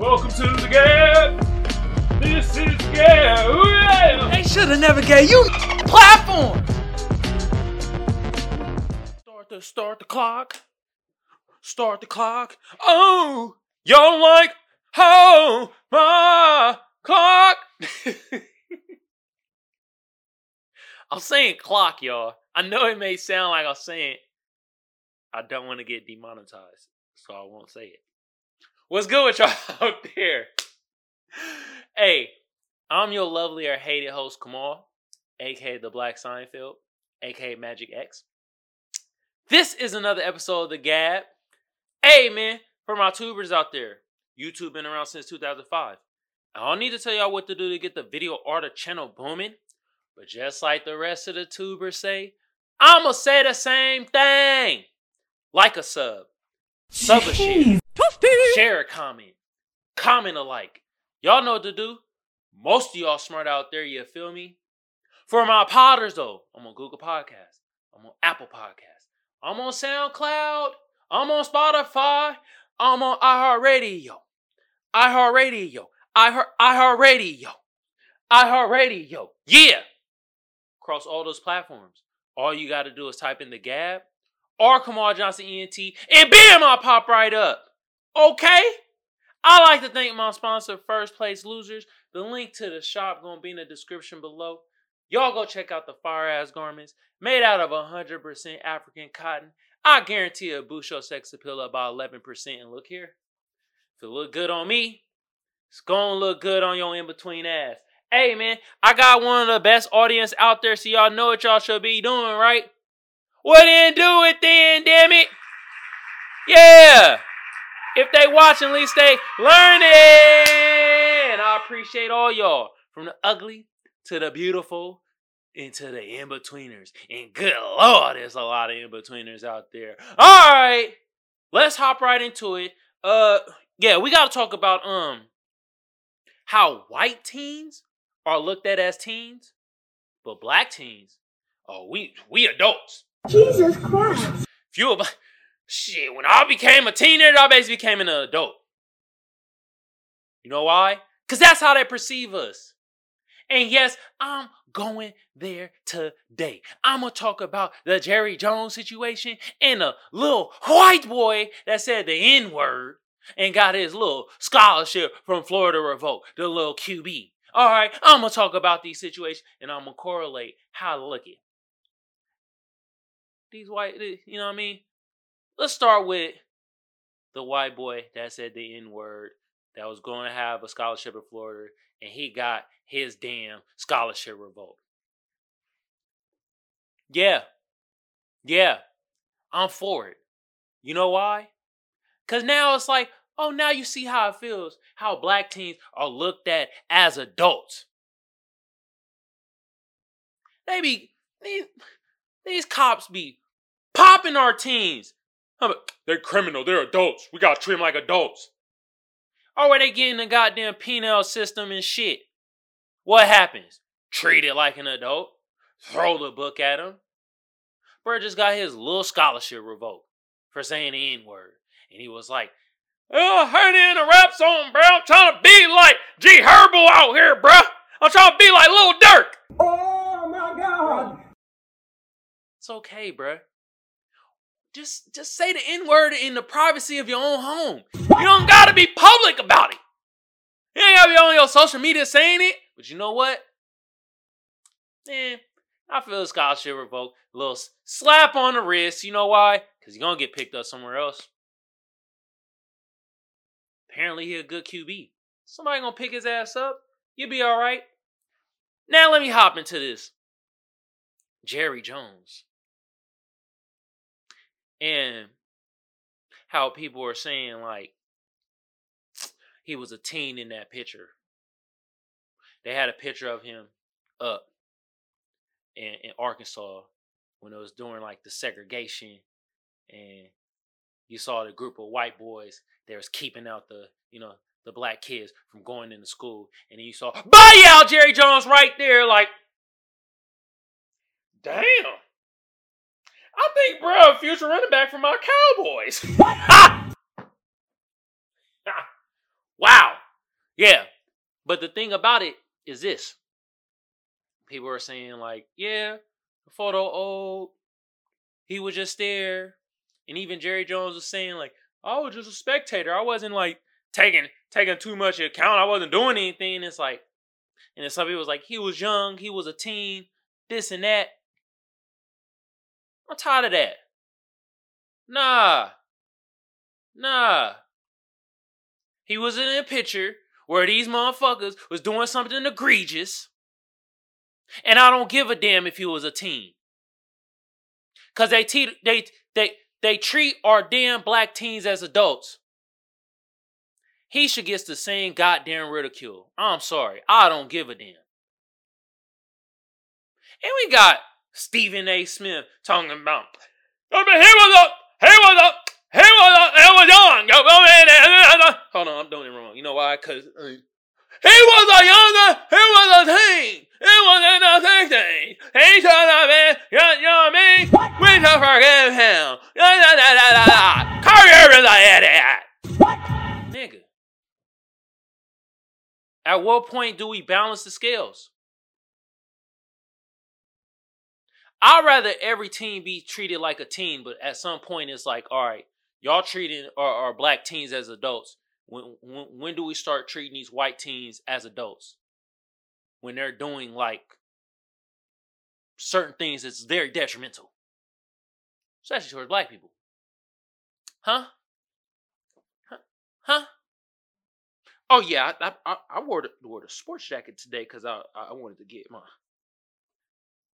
Welcome to The G.A.B. This is The G.A.B. They should have never gave you platform. Start the clock. Start the clock. Oh, y'all like how my clock. I'm saying clock, y'all. I know it may sound like I'm saying it. I don't want to get demonetized, so I won't say it. What's good with y'all out there? Hey, I'm your lovely or hated host, Kamal, a.k.a. The Black Seinfeld, a.k.a. Magic X. This is another episode of The G.A.B. Hey, man, for my tubers out there, YouTube been around since 2005. I don't need to tell y'all what to do to get the video art channel booming, but just like the rest of the tubers say, I'ma say the same thing. Like a sub. Sub a shit. Share a comment. Comment a like. Y'all know what to do. Most of y'all smart out there, you feel me? For my podders, though, I'm on Google Podcasts. I'm on Apple Podcasts. I'm on SoundCloud. I'm on Spotify. I'm on iHeartRadio. Yeah! Across all those platforms. All you gotta do is type in The G.A.B. or Kamal Johnson ENT, and bam, I'll pop right up. Okay? I like to thank my sponsor, First Place Losers. The link to the shop going to be in the description below. Y'all go check out the fire-ass garments made out of 100% African cotton. I guarantee it'll boost your sex appeal up by 11%. And look here, if it look good on me, it's going to look good on your in-between ass. Hey, man, I got one of the best audience out there, so y'all know what y'all should be doing, right? Well, then do it then, damn it. Yeah. If they watching, at least they learning. I appreciate all y'all. From the ugly to the beautiful and to the in-betweeners. And good Lord, there's a lot of in-betweeners out there. All right. Let's hop right into it. Yeah, we got to talk about how white teens are looked at as teens. But black teens, oh, we adults. Jesus Christ. Shit, when I became a teenager, I basically became an adult. You know why? Because that's how they perceive us. And yes, I'm going there today. I'm going to talk about the Jerry Jones situation and a little white boy that said the N-word and got his little scholarship from Florida revoked, the little QB. All right, I'm going to talk about these situations and I'm going to correlate how to look at it. These white, you know what I mean? Let's start with the white boy that said the N-word that was going to have a scholarship in Florida, and he got his damn scholarship revoked. Yeah, I'm for it. You know why? Because now it's like, oh, now you see how it feels, how black teens are looked at as adults. They be... These cops be popping our teens. They're criminal. They're adults. We got to treat them like adults. Or they get in the goddamn penal system and shit. What happens? Treat it like an adult. Throw the book at him. Bird just got his little scholarship revoked for saying the N-word. And he was like, oh, heard it in a rap song, bro. I'm trying to be like G Herbo out here, bro. I'm trying to be like Lil Durk. Oh, my God. It's okay, bruh. Just say the N-word in the privacy of your own home. You don't gotta be public about it. You ain't gotta be on your social media saying it. But you know what? I feel the scholarship revoked. A little slap on the wrist. You know why? Because you're gonna get picked up somewhere else. Apparently he a good QB. Somebody gonna pick his ass up. You'll be all right. Now let me hop into this. Jerry Jones. And how people are saying, like, he was a teen in that picture. They had a picture of him up in Arkansas when it was during, like, the segregation. And you saw the group of white boys that was keeping out the, you know, the black kids from going into school. And then you saw, bye out Jerry Jones right there, like, damn. I think, bro, future running back for my Cowboys. Wow. Yeah. But the thing about it is this. People are saying like, yeah, the photo old. He was just there. And even Jerry Jones was saying like, I was just a spectator. I wasn't like taking too much account. I wasn't doing anything. And it's like, and then some people was like, he was young. He was a teen. This and that. I'm tired of that. Nah. He was in a picture where these motherfuckers was doing something egregious. And I don't give a damn if he was a teen. Because they treat our damn black teens as adults. He should get the same goddamn ridicule. I'm sorry. I don't give a damn. And we got Stephen A. Smith talking about, he was young. Hold on, I'm doing it wrong. You know why? Because he was a teen. It was in the 60s. He should have been, you know what I mean? We should forgive him. Carrier is an idiot. Nigga. At what point do we balance the scales? I'd rather every teen be treated like a teen, but at some point it's like, all right, y'all treating our black teens as adults. When do we start treating these white teens as adults? When they're doing like certain things that's very detrimental, especially towards black people. Huh? Oh yeah, I wore the sports jacket today because I wanted to get my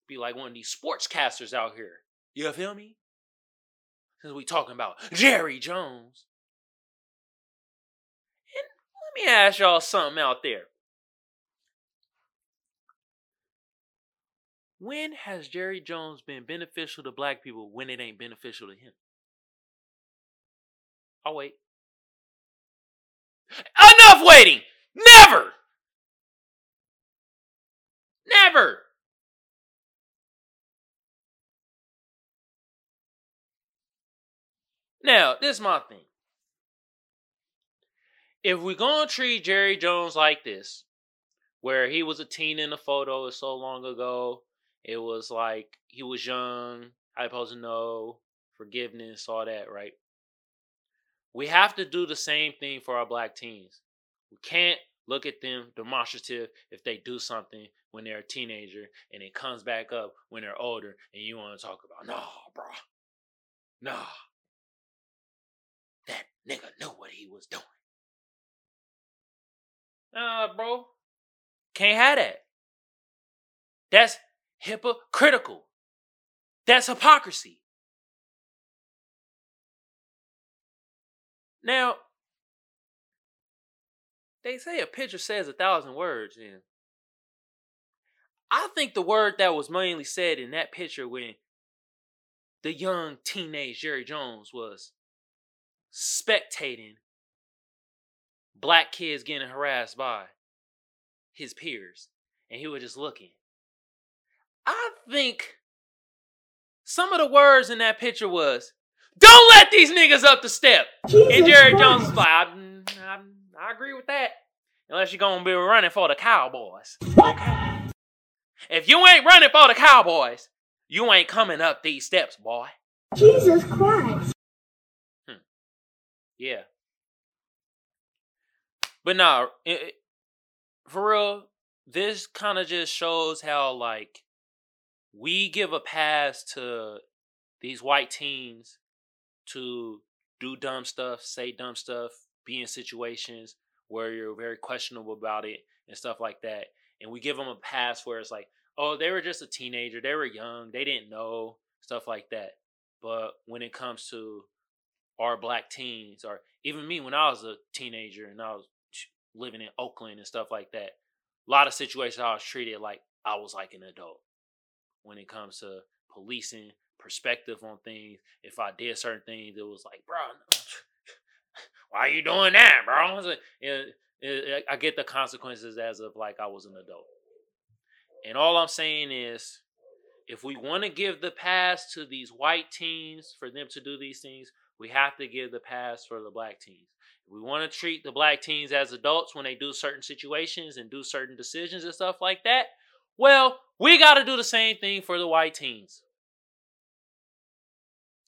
be like one of these sportscasters out here. You feel me? Since we talking about Jerry Jones. And let me ask y'all something out there. When has Jerry Jones been beneficial to black people when it ain't beneficial to him? I'll wait. Enough waiting! Never! Now, this is my thing. If we're going to treat Jerry Jones like this, where he was a teen in the photo so long ago, it was like he was young, I supposed to know, forgiveness, all that, right? We have to do the same thing for our black teens. We can't look at them demonstrative if they do something when they're a teenager and it comes back up when they're older and you want to talk about, nah, bro. Nah. That nigga knew what he was doing. Nah, bro. Can't have that. That's hypocritical. That's hypocrisy. Now, they say a picture says 1,000 words. And I think the word that was mainly said in that picture when the young teenage Jerry Jones was spectating black kids getting harassed by his peers, and he was just looking. I think some of the words in that picture was, don't let these niggas up the step. Jesus and Jerry Jones was like, I agree with that. Unless you're going to be running for the Cowboys. Okay. If you ain't running for the Cowboys, you ain't coming up these steps, boy. Jesus Christ. Yeah. But nah, for real, this kind of just shows how, like, we give a pass to these white teens to do dumb stuff, say dumb stuff, be in situations where you're very questionable about it and stuff like that. And we give them a pass where it's like, oh, they were just a teenager. They were young. They didn't know, stuff like that. But when it comes to our black teens, or even me when I was a teenager and I was living in Oakland and stuff like that, a lot of situations I was treated like I was like an adult when it comes to policing, perspective on things. If I did certain things, it was like, bro, no. Why are you doing that, bro? I was like, I get the consequences as of like I was an adult. And all I'm saying is, if we want to give the pass to these white teens for them to do these things, we have to give the pass for the black teens. We want to treat the black teens as adults when they do certain situations and do certain decisions and stuff like that. Well, we got to do the same thing for the white teens.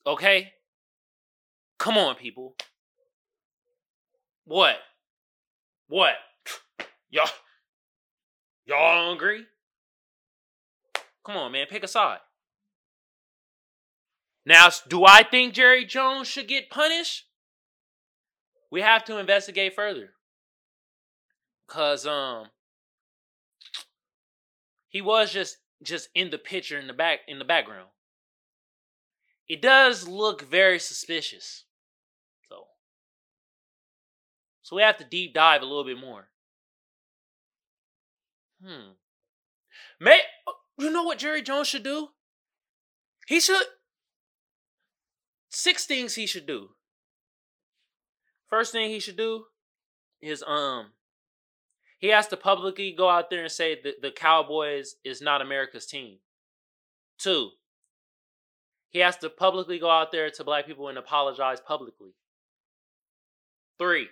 Okay? Come on, people. What? Y'all don't agree? Come on, man. Pick a side. Now, do I think Jerry Jones should get punished? We have to investigate further. Because he was just in the picture in the background. It does look very suspicious. So we have to deep dive a little bit more. You know what Jerry Jones should do? He should... 6 things he should do. First thing he should do is he has to publicly go out there and say that the Cowboys is not America's team. 2, he has to publicly go out there to black people and apologize publicly. 3,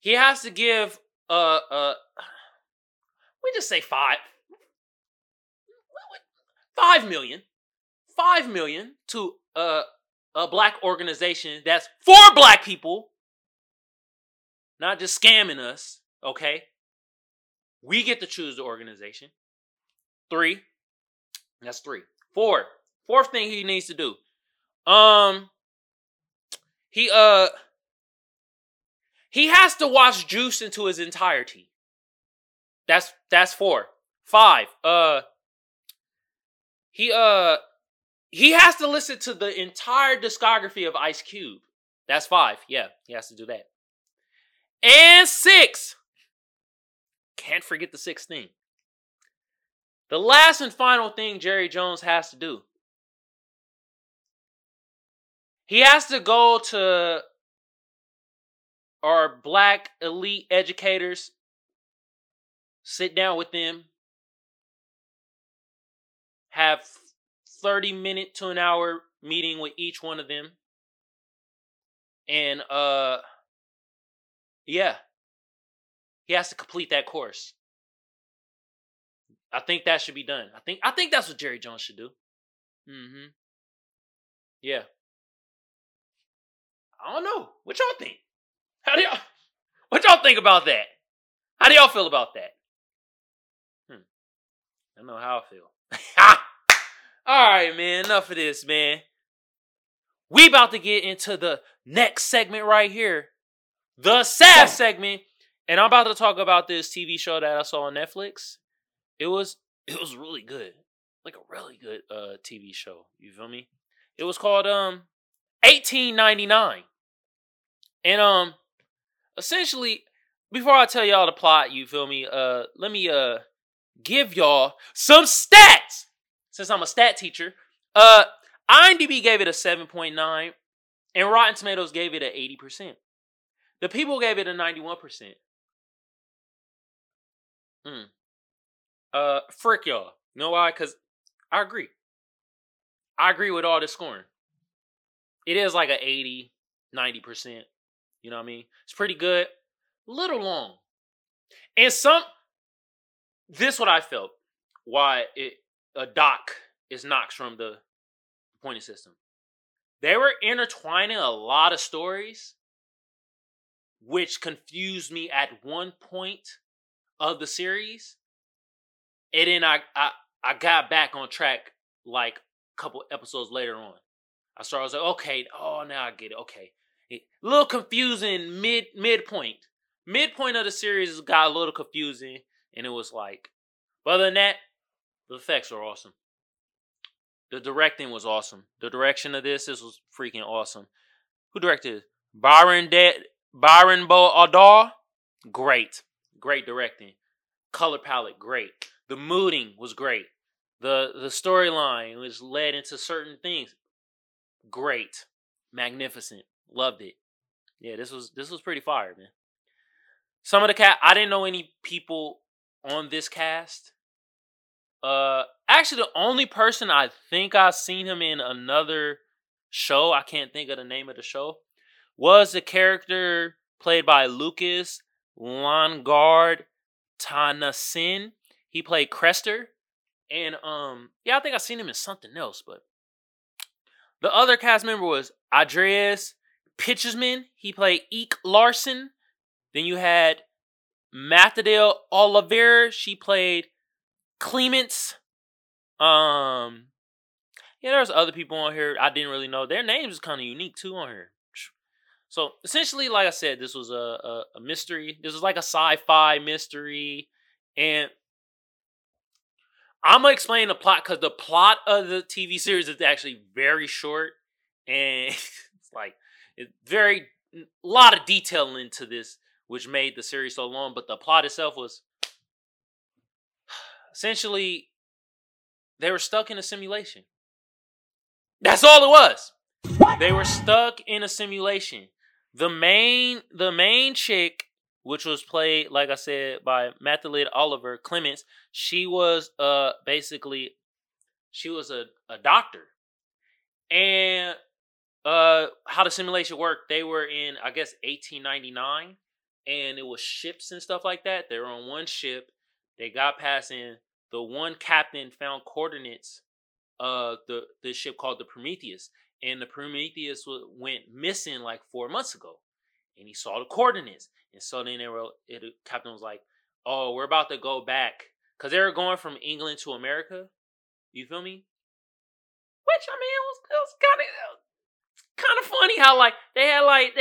he has to give we just say 5 million to a black organization that's for black people, not just scamming us, okay? We get to choose the organization. 3, that's 3. 4, fourth thing he needs to do. He has to watch Juice into his entirety. That's 4. 5, he has to listen to the entire discography of Ice Cube. That's 5. Yeah, he has to do that. And 6. Can't forget the 6th thing. The last and final thing Jerry Jones has to do. He has to go to our black elite educators, sit down with them, have 30-minute to an hour meeting with each one of them. And, he has to complete that course. I think that should be done. I think that's what Jerry Jones should do. Mm-hmm. Yeah. I don't know. What y'all think? What y'all think about that? How do y'all feel about that? I don't know how I feel. Ha! All right, man, enough of this, man. We about to get into the next segment right here, the SAF segment, and I'm about to talk about this TV show that I saw on Netflix. It was really good, like a really good TV show. You feel me? It was called 1899, and essentially, before I tell y'all the plot, you feel me? Let me give y'all some stats. Since I'm a stat teacher, IMDb gave it a 7.9, and Rotten Tomatoes gave it an 80%. The people gave it a 91%. Frick y'all. You know why? Because I agree. I agree with all this scoring. It is like a 80, 90%. You know what I mean? It's pretty good. A little long. And this is what I felt. Why it... A doc is knocks from the pointing system. They were intertwining a lot of stories, which confused me at one point of the series. And then I got back on track like a couple episodes later on. I was like, okay, now I get it. Okay. A little confusing midpoint. Midpoint of the series got a little confusing, and it was like, but other than that, the effects are awesome. The directing was awesome. The direction of this was freaking awesome. Who directed it? Byron Bo Adar? Great. Great directing. Color palette, great. The mooding was great. The storyline was led into certain things. Great. Magnificent. Loved it. Yeah, this was pretty fire, man. Some of the cast, I didn't know any people on this cast. Actually, the only person I think I've seen him in another show, I can't think of the name of the show, was the character played by Lucas Langard Tannessin. He played Crester. And I think I've seen him in something else, but the other cast member was Andreas Pitchesman. He played Eke Larson. Then you had Mathilde Oliveira. She played Clements. There's other people on here I didn't really know. Their names is kind of unique too on here. So essentially, like I said, this was a mystery. This was like a sci-fi mystery. And I'm going to explain the plot because the plot of the TV series is actually very short. And it's a lot of detail into this, which made the series so long. But the plot itself was essentially they were stuck in a simulation. That's all it was. They were stuck in a simulation. The main chick, which was played, like I said, by Mathilde Oliveira Clements, she was a doctor. And how the simulation worked, they were in, I guess, 1899, and it was ships and stuff like that. They were on one ship. They got past in. The one captain found coordinates of the ship called the Prometheus. And the Prometheus went missing like 4 months ago. And he saw the coordinates. And so then the captain was like, oh, we're about to go back. Because they were going from England to America. You feel me? Which, I mean, it was kind of funny how, like, they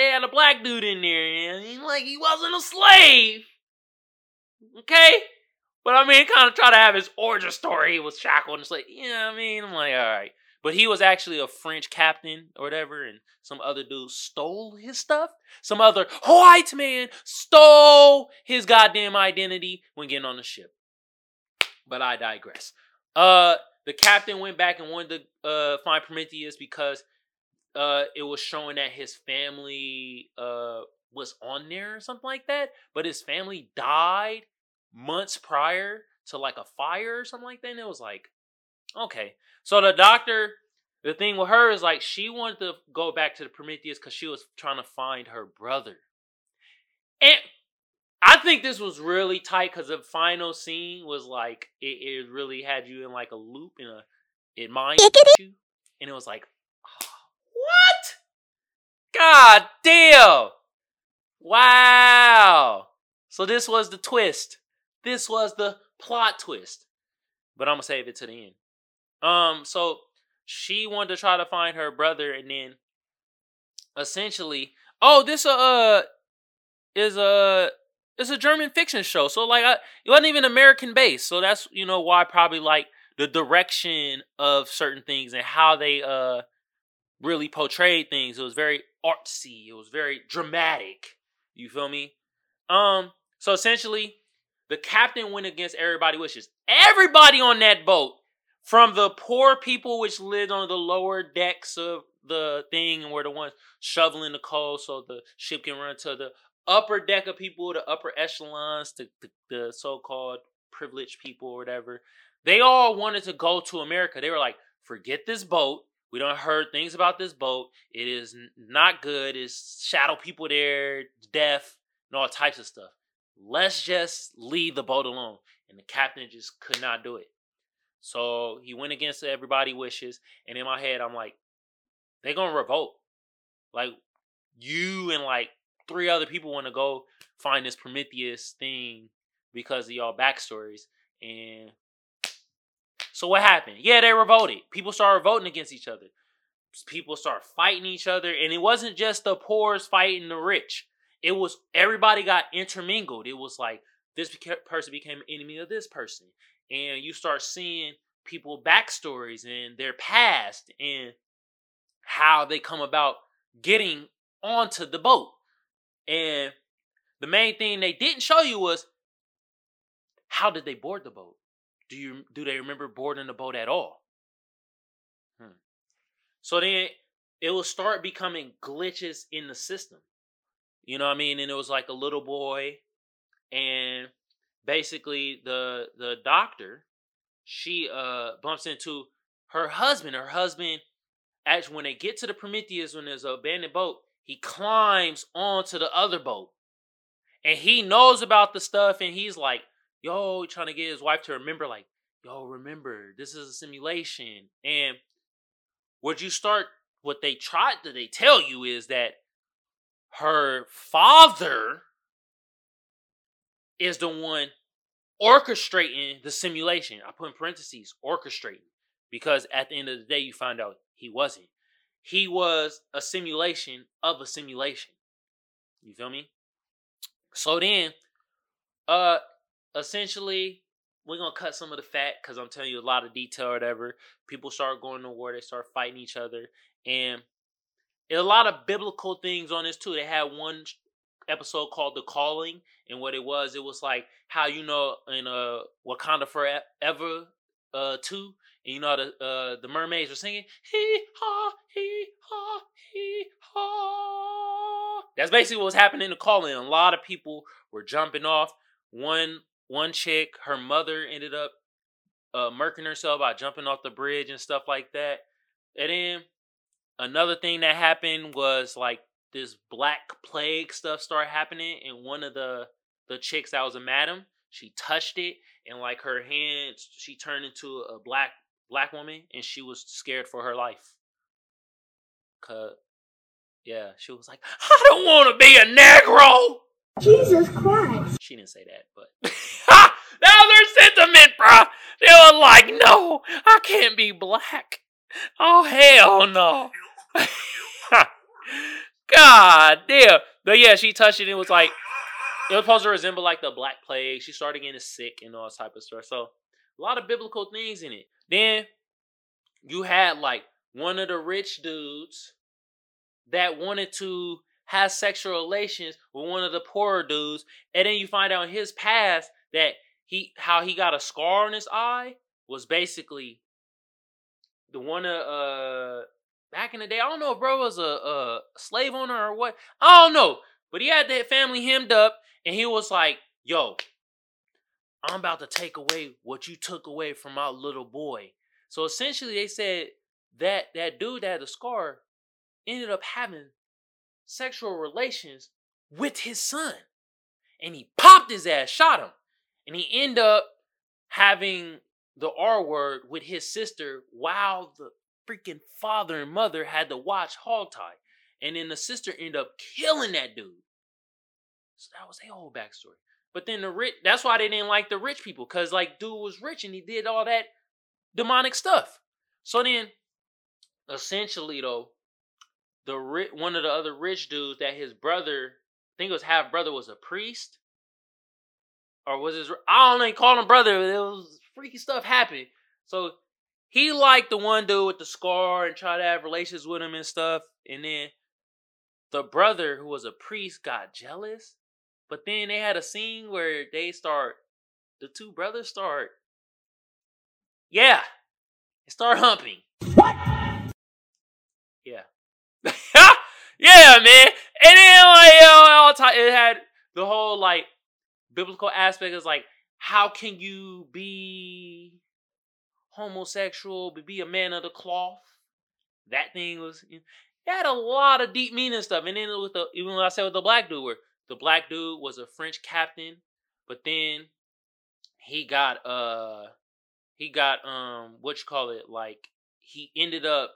had a black dude in there. And, he wasn't a slave. Okay? But, I mean, kind of try to have his origin story. He was shackled and slave. You know what I mean? I'm like, all right. But he was actually a French captain or whatever, and some other dude stole his stuff. Some other white man stole his goddamn identity when getting on the ship. But I digress. The captain went back and wanted to find Prometheus because it was showing that his family was on there or something like that. But his family died months prior to a fire or something like that. And it was like, okay. So the doctor, the thing with her is she wanted to go back to the Prometheus because she was trying to find her brother. And I think this was really tight because the final scene was it really had you in a loop and it mind you. And it was what? God damn. Wow. So this was the twist. This was the plot twist. But I'm going to save it to the end. So she wanted to try to find her brother, and then essentially, it's a German fiction show. So it wasn't even American based. So that's, why probably the direction of certain things and how they, really portrayed things. It was very artsy. It was very dramatic. You feel me? So essentially the captain went against everybody's wishes. Everybody on that boat. From the poor people which lived on the lower decks of the thing and were the ones shoveling the coal so the ship can run, to the upper deck of people, the upper echelons, the so-called privileged people or whatever. They all wanted to go to America. They were like, forget this boat. We done heard things about this boat. It is not good. It's shadow people there, death, and all types of stuff. Let's just leave the boat alone. And the captain just could not do it. So he went against everybody's wishes. And in my head, I'm like, they're going to revolt. You and three other people want to go find this Prometheus thing because of y'all backstories. And so what happened? Yeah, they revolted. People started revolting against each other. People started fighting each other. And it wasn't just the poor fighting the rich. It was everybody got intermingled. It was this person became an enemy of this person. And you start seeing people backstories and their past and how they come about getting onto the boat. And the main thing they didn't show you was how did they board the boat? Do they remember boarding the boat at all? So then it will start becoming glitches in the system. You know what I mean? And it was a little boy and basically, the doctor, she bumps into her husband. Her husband, when they get to the Prometheus, when there's an abandoned boat, He climbs onto the other boat. And he knows about the stuff, and he's like, yo, trying to get his wife to remember, like, yo, remember, this is a simulation. And would you start, what they tried to, they tell you is that her father is the one orchestrating the simulation. I put in parentheses, orchestrating, because at the end of the day, you find out he wasn't. He was a simulation of a simulation. You feel me? So then, essentially, we're going to cut some of the fat because I'm telling you a lot of detail or whatever. People start going to war. They start fighting each other. And a lot of biblical things on this too. They had one episode called The Calling. And what it was like how, you know, in Wakanda Forever 2, and you know how the mermaids were singing, hee-haw, hee-haw, hee-haw. That's basically what was happening in The Calling. A lot of people were jumping off. One chick, her mother ended up murking herself by jumping off the bridge and stuff like that. And then another thing that happened was like this black plague stuff started happening. And one of the chicks that was a madam, she touched it. And like her hands, she turned into a black woman. And she was scared for her life. Yeah, she was like, I don't want to be a Negro. Jesus Christ. She didn't say that, but... that was her sentiment, bro. They were like, no, I can't be black. Oh, hell no. God damn. But yeah, she touched it and it was like... It was supposed to resemble like the Black Plague. She started getting sick and all type of stuff. So, a lot of biblical things in it. Then, you had like one of the rich dudes that wanted to... has sexual relations with one of the poorer dudes, and then you find out in his past that he got a scar on his eye was basically the one back in the day. I don't know if bro was a slave owner or what. I don't know, but he had that family hemmed up, and he was like, "Yo, I'm about to take away what you took away from my little boy." So essentially, they said that that dude that had the scar ended up having sexual relations with his son, and he popped his ass, shot him, and he ended up having the R word with his sister while the freaking father and mother had to watch hogtie, and then the sister ended up killing that dude. So that was a whole backstory. But then the rich, that's why they didn't like the rich people, because like dude was rich and he did all that demonic stuff. So then essentially though, one of the other rich dudes that his brother, I think it was half brother, was a priest, or was his? I don't even call him brother. But it was freaky stuff happened. So he liked the one dude with the scar and tried to have relations with him and stuff. And then the brother who was a priest got jealous. But then they had a scene where the two brothers start humping. What? Yeah. Yeah, man. And then like it had the whole like biblical aspect is like, how can you be homosexual but be a man of the cloth? That thing was, it had a lot of deep meaning stuff. And then even what I said with the black dude, where the black dude was a French captain, but then he got like he ended up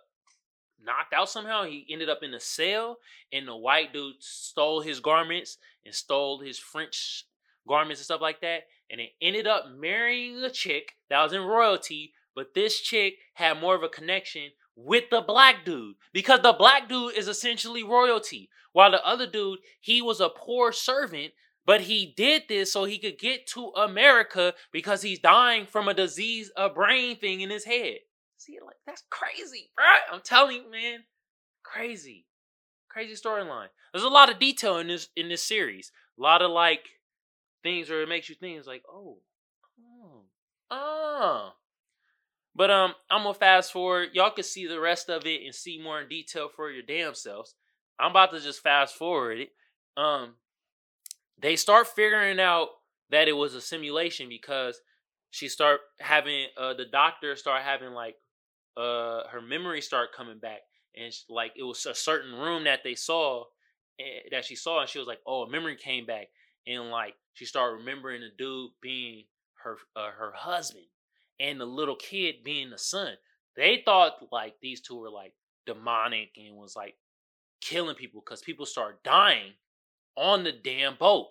knocked out somehow. He ended up in a cell, and the white dude stole his garments and stole his French garments and stuff like that, and it ended up marrying a chick that was in royalty, but this chick had more of a connection with the black dude, because the black dude is essentially royalty, while the other dude, he was a poor servant, but he did this so he could get to America because he's dying from a disease, a brain thing in his head. See, like, that's crazy, bro. I'm telling you, man. Crazy. Crazy storyline. There's a lot of detail in this series. A lot of, like, things where it makes you think. It's like, oh. But I'm going to fast forward. Y'all can see the rest of it and see more in detail for your damn selves. I'm about to just fast forward it. They start figuring out that it was a simulation because she start having, the doctor start having, like, her memory start coming back, and it was a certain room that they saw, that she saw, and she was like, oh, a memory came back, and like she started remembering the dude being her husband and the little kid being the son. They thought like these two were like demonic and was like killing people, because people start dying on the damn boat.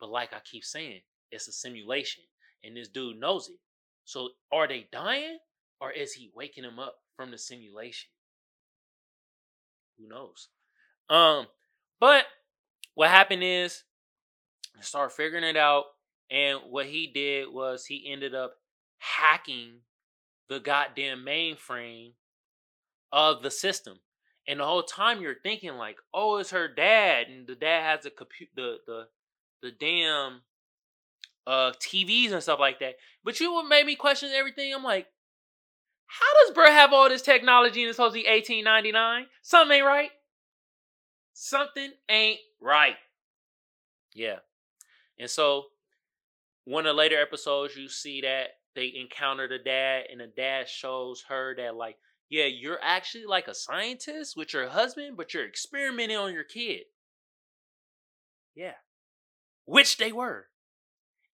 But like I keep saying, it's a simulation, and this dude knows it. So are they dying, or is he waking them up from the simulation? Who knows? But what happened is I started figuring it out, and what he did was he ended up hacking the goddamn mainframe of the system. And the whole time you're thinking like, oh, it's her dad, and the dad has the damn TVs and stuff like that. But you would make me question everything. I'm like, how does bro have all this technology and it's supposed to be 1899? Something ain't right. Something ain't right. Yeah. And so one of the later episodes, you see that they encounter the dad, and the dad shows her that like, yeah, you're actually like a scientist with your husband, but you're experimenting on your kid. Yeah. Which they were.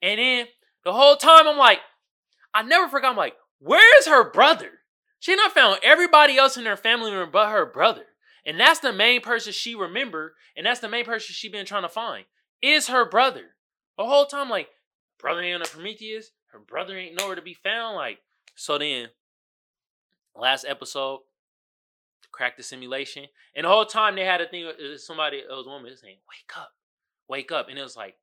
And then the whole time I'm like, I never forgot, I'm like, where's her brother? She not found everybody else in her family member but her brother. And that's the main person she remembered, and that's the main person she been trying to find, is her brother. The whole time, like, brother ain't on the Prometheus, her brother ain't nowhere to be found. Like, so then, last episode, crack the simulation. And the whole time they had a thing, somebody, it was a woman saying, wake up, wake up. And it was like,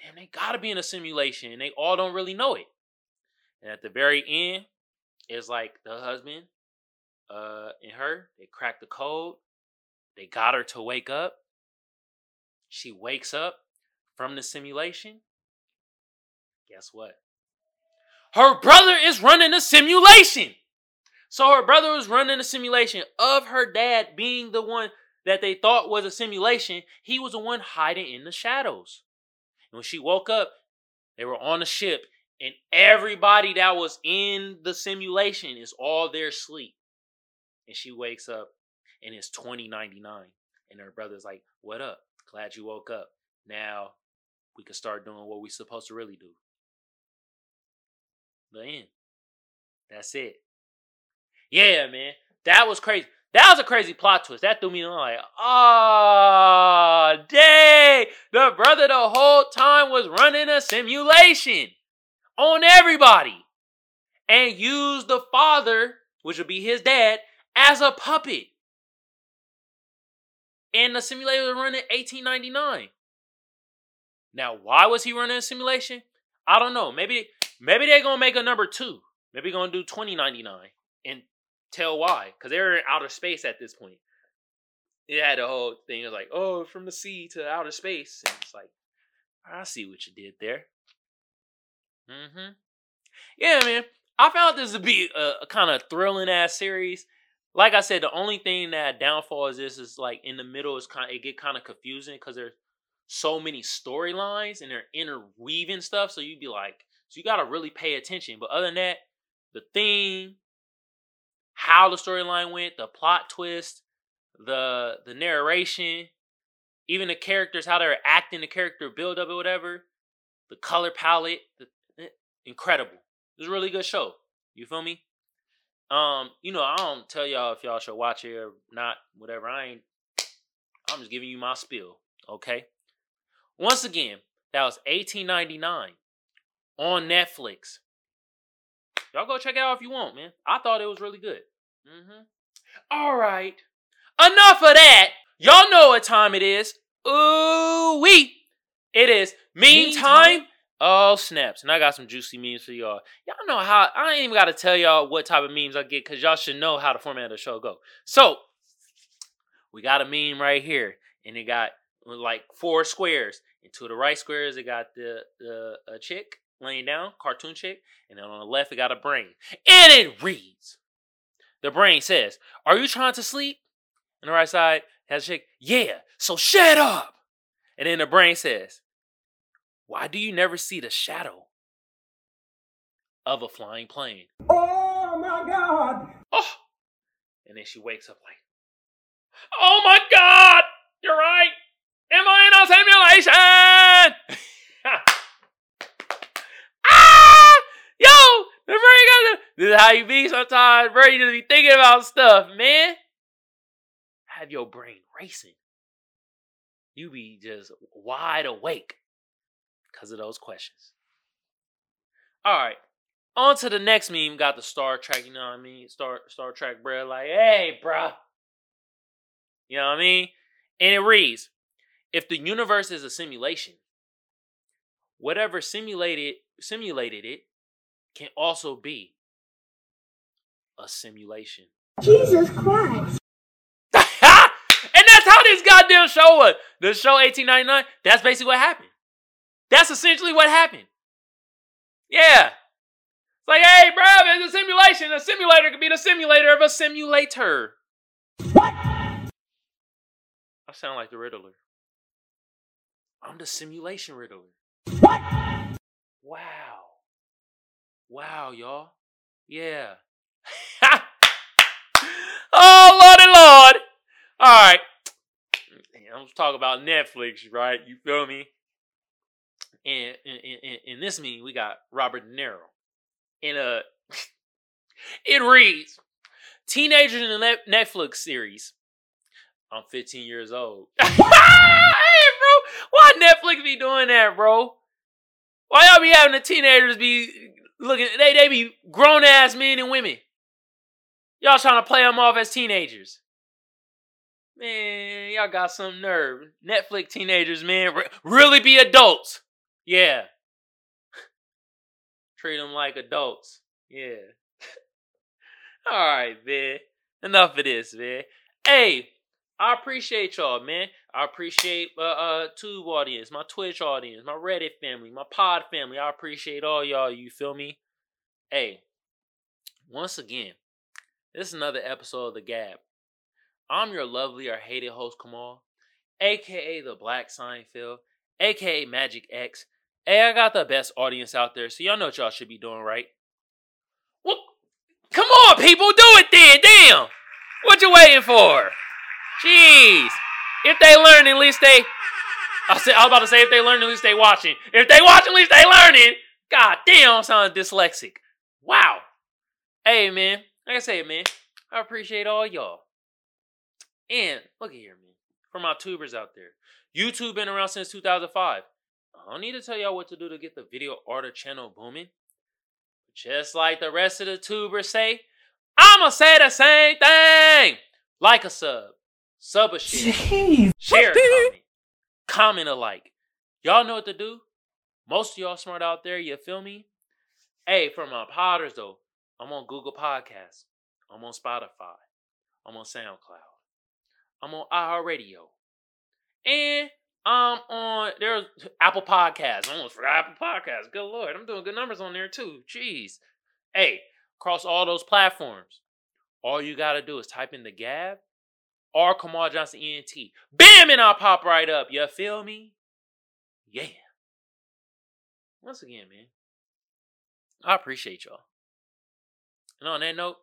damn, they gotta be in a simulation, and they all don't really know it. And at the very end, it's like the husband and her, they cracked the code. They got her to wake up. She wakes up from the simulation. Guess what? Her brother is running a simulation. So her brother was running a simulation of her dad being the one that they thought was a simulation. He was the one hiding in the shadows. And when she woke up, they were on the ship, and everybody that was in the simulation is all there asleep. And she wakes up, and it's 2099. And her brother's like, what up? Glad you woke up. Now we can start doing what we're supposed to really do. The end. That's it. Yeah, man. That was crazy. That was a crazy plot twist. That threw me on like, oh, dang. The brother the whole time was running a simulation on everybody, and used the father, which would be his dad, as a puppet. And the simulator was running 1899. Now, why was he running a simulation? I don't know. Maybe they're going to make a number 2. Maybe going to do 2099 and tell why. Because they're in outer space at this point. It had the whole thing. It was like, oh, from the sea to outer space. And it's like, I see what you did there. Mm-hmm. Yeah, man. I found this to be a kind of thrilling ass series. Like I said, the only thing that downfall is this is like in the middle is kind of, it get kind of confusing because there's so many storylines and they're interweaving stuff. So you'd be like, so you gotta really pay attention. But other than that, the theme, how the storyline went, the plot twist, the narration, even the characters, how they're acting, the character build up or whatever, the color palette, incredible. It was a really good show. You feel me? You know, I don't tell y'all if y'all should watch it or not, whatever. I'm just giving you my spiel, okay? Once again, that was 1899 on Netflix. Y'all go check it out if you want, man. I thought it was really good. Mm-hmm. All right. Enough of that. Y'all know what time it is. Ooh-wee. It is meme time. Oh, snaps. And I got some juicy memes for y'all. Y'all know how, I ain't even got to tell y'all what type of memes I get, because y'all should know how the format of the show go. So, we got a meme right here. And it got like 4 squares. And to the right squares, it got a chick laying down, cartoon chick. And then on the left, it got a brain. And it reads. The brain says, are you trying to sleep? And the right side has a chick, yeah, so shut up. And then the brain says, why do you never see the shadow of a flying plane? Oh, my God. Oh. And then she wakes up like, oh, my God. You're right. Am I in a simulation? Yo, the brain got this is how you be sometimes, bro. You just be thinking about stuff, man. Have your brain racing. You be just wide awake because of those questions. All right. On to the next meme. Got the Star Trek, you know what I mean? Star Trek, bro. Like, hey, bro. You know what I mean? And it reads, if the universe is a simulation, whatever simulated it can also be a simulation. Jesus Christ. And that's how this goddamn show was. The show 1899, that's basically what happened. That's essentially what happened. Yeah. It's like, hey, bro, it's a simulation. A simulator could be the simulator of a simulator. What? I sound like the Riddler. I'm the simulation Riddler. What? Wow, y'all. Yeah. Oh, Lordy, Lord. All right. I'm talking about Netflix, right? You feel me? And in this meme, we got Robert De Niro. It reads, teenagers in the Netflix series. I'm 15 years old. Hey, bro. Why Netflix be doing that, bro? Why y'all be having the teenagers be looking? They be grown-ass men and women. Y'all trying to play them off as teenagers. Man, y'all got some nerve. Netflix teenagers, man, really be adults. Yeah. Treat them like adults. Yeah. All right, man. Enough of this, man. Hey, I appreciate y'all, man. I appreciate Tube audience, my Twitch audience, my Reddit family, my Pod family. I appreciate all y'all. You feel me? Hey, once again, this is another episode of The G.A.B. I'm your lovely or hated host, Kamal, a.k.a. The Black Seinfeld, a.k.a. Magic X. Hey, I got the best audience out there, so y'all know what y'all should be doing, right? Well, come on, people, do it then, damn! What you waiting for? Jeez. If they learn, at least they... I was about to say, if they learn, at least they watching. If they watching, at least they learning! God damn, I sound dyslexic. Wow. Hey, man. Like I said, man, I appreciate all y'all. And, look at here, man. For my tubers out there. YouTube been around since 2005. I don't need to tell y'all what to do to get the video order channel booming. Just like the rest of the tubers say, I'ma say the same thing. Like a sub a shit, share a comment a like. Y'all know what to do. Most of y'all smart out there, you feel me? Hey, for my podders though, I'm on Google Podcasts. I'm on Spotify. I'm on SoundCloud. I'm on iHeartRadio. And I'm on, there's Apple Podcasts. I almost forgot Apple Podcasts. Good Lord. I'm doing good numbers on there too. Jeez. Hey, across all those platforms, all you got to do is type in The G.A.B. or Kamal Johnson ENT. Bam, and I'll pop right up. You feel me? Yeah. Once again, man, I appreciate y'all. And on that note,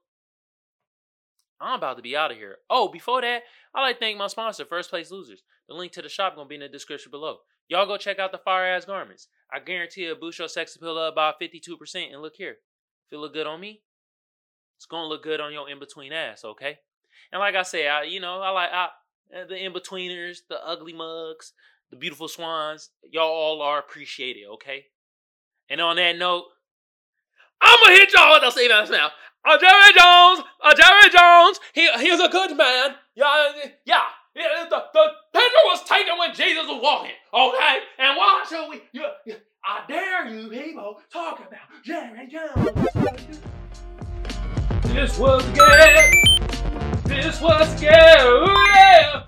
I'm about to be out of here. Oh, before that, I'd like to thank my sponsor, First Place Losers. The link to the shop going to be in the description below. Y'all go check out the fire-ass garments. I guarantee it'll boost your sex appeal up by 52%. And look here, if it look good on me, it's going to look good on your in-between ass, okay? And like I said, I like the in-betweeners, the ugly mugs, the beautiful swans. Y'all all are appreciated, okay? And on that note, I'm going to hit y'all with the Stephen A. Smith. Jerry Jones, he's a good man. Yeah. The picture was taken when Jesus was walking, okay? And why should we? I dare you people talk about Jerry Jones. This was good. This was good. Yeah.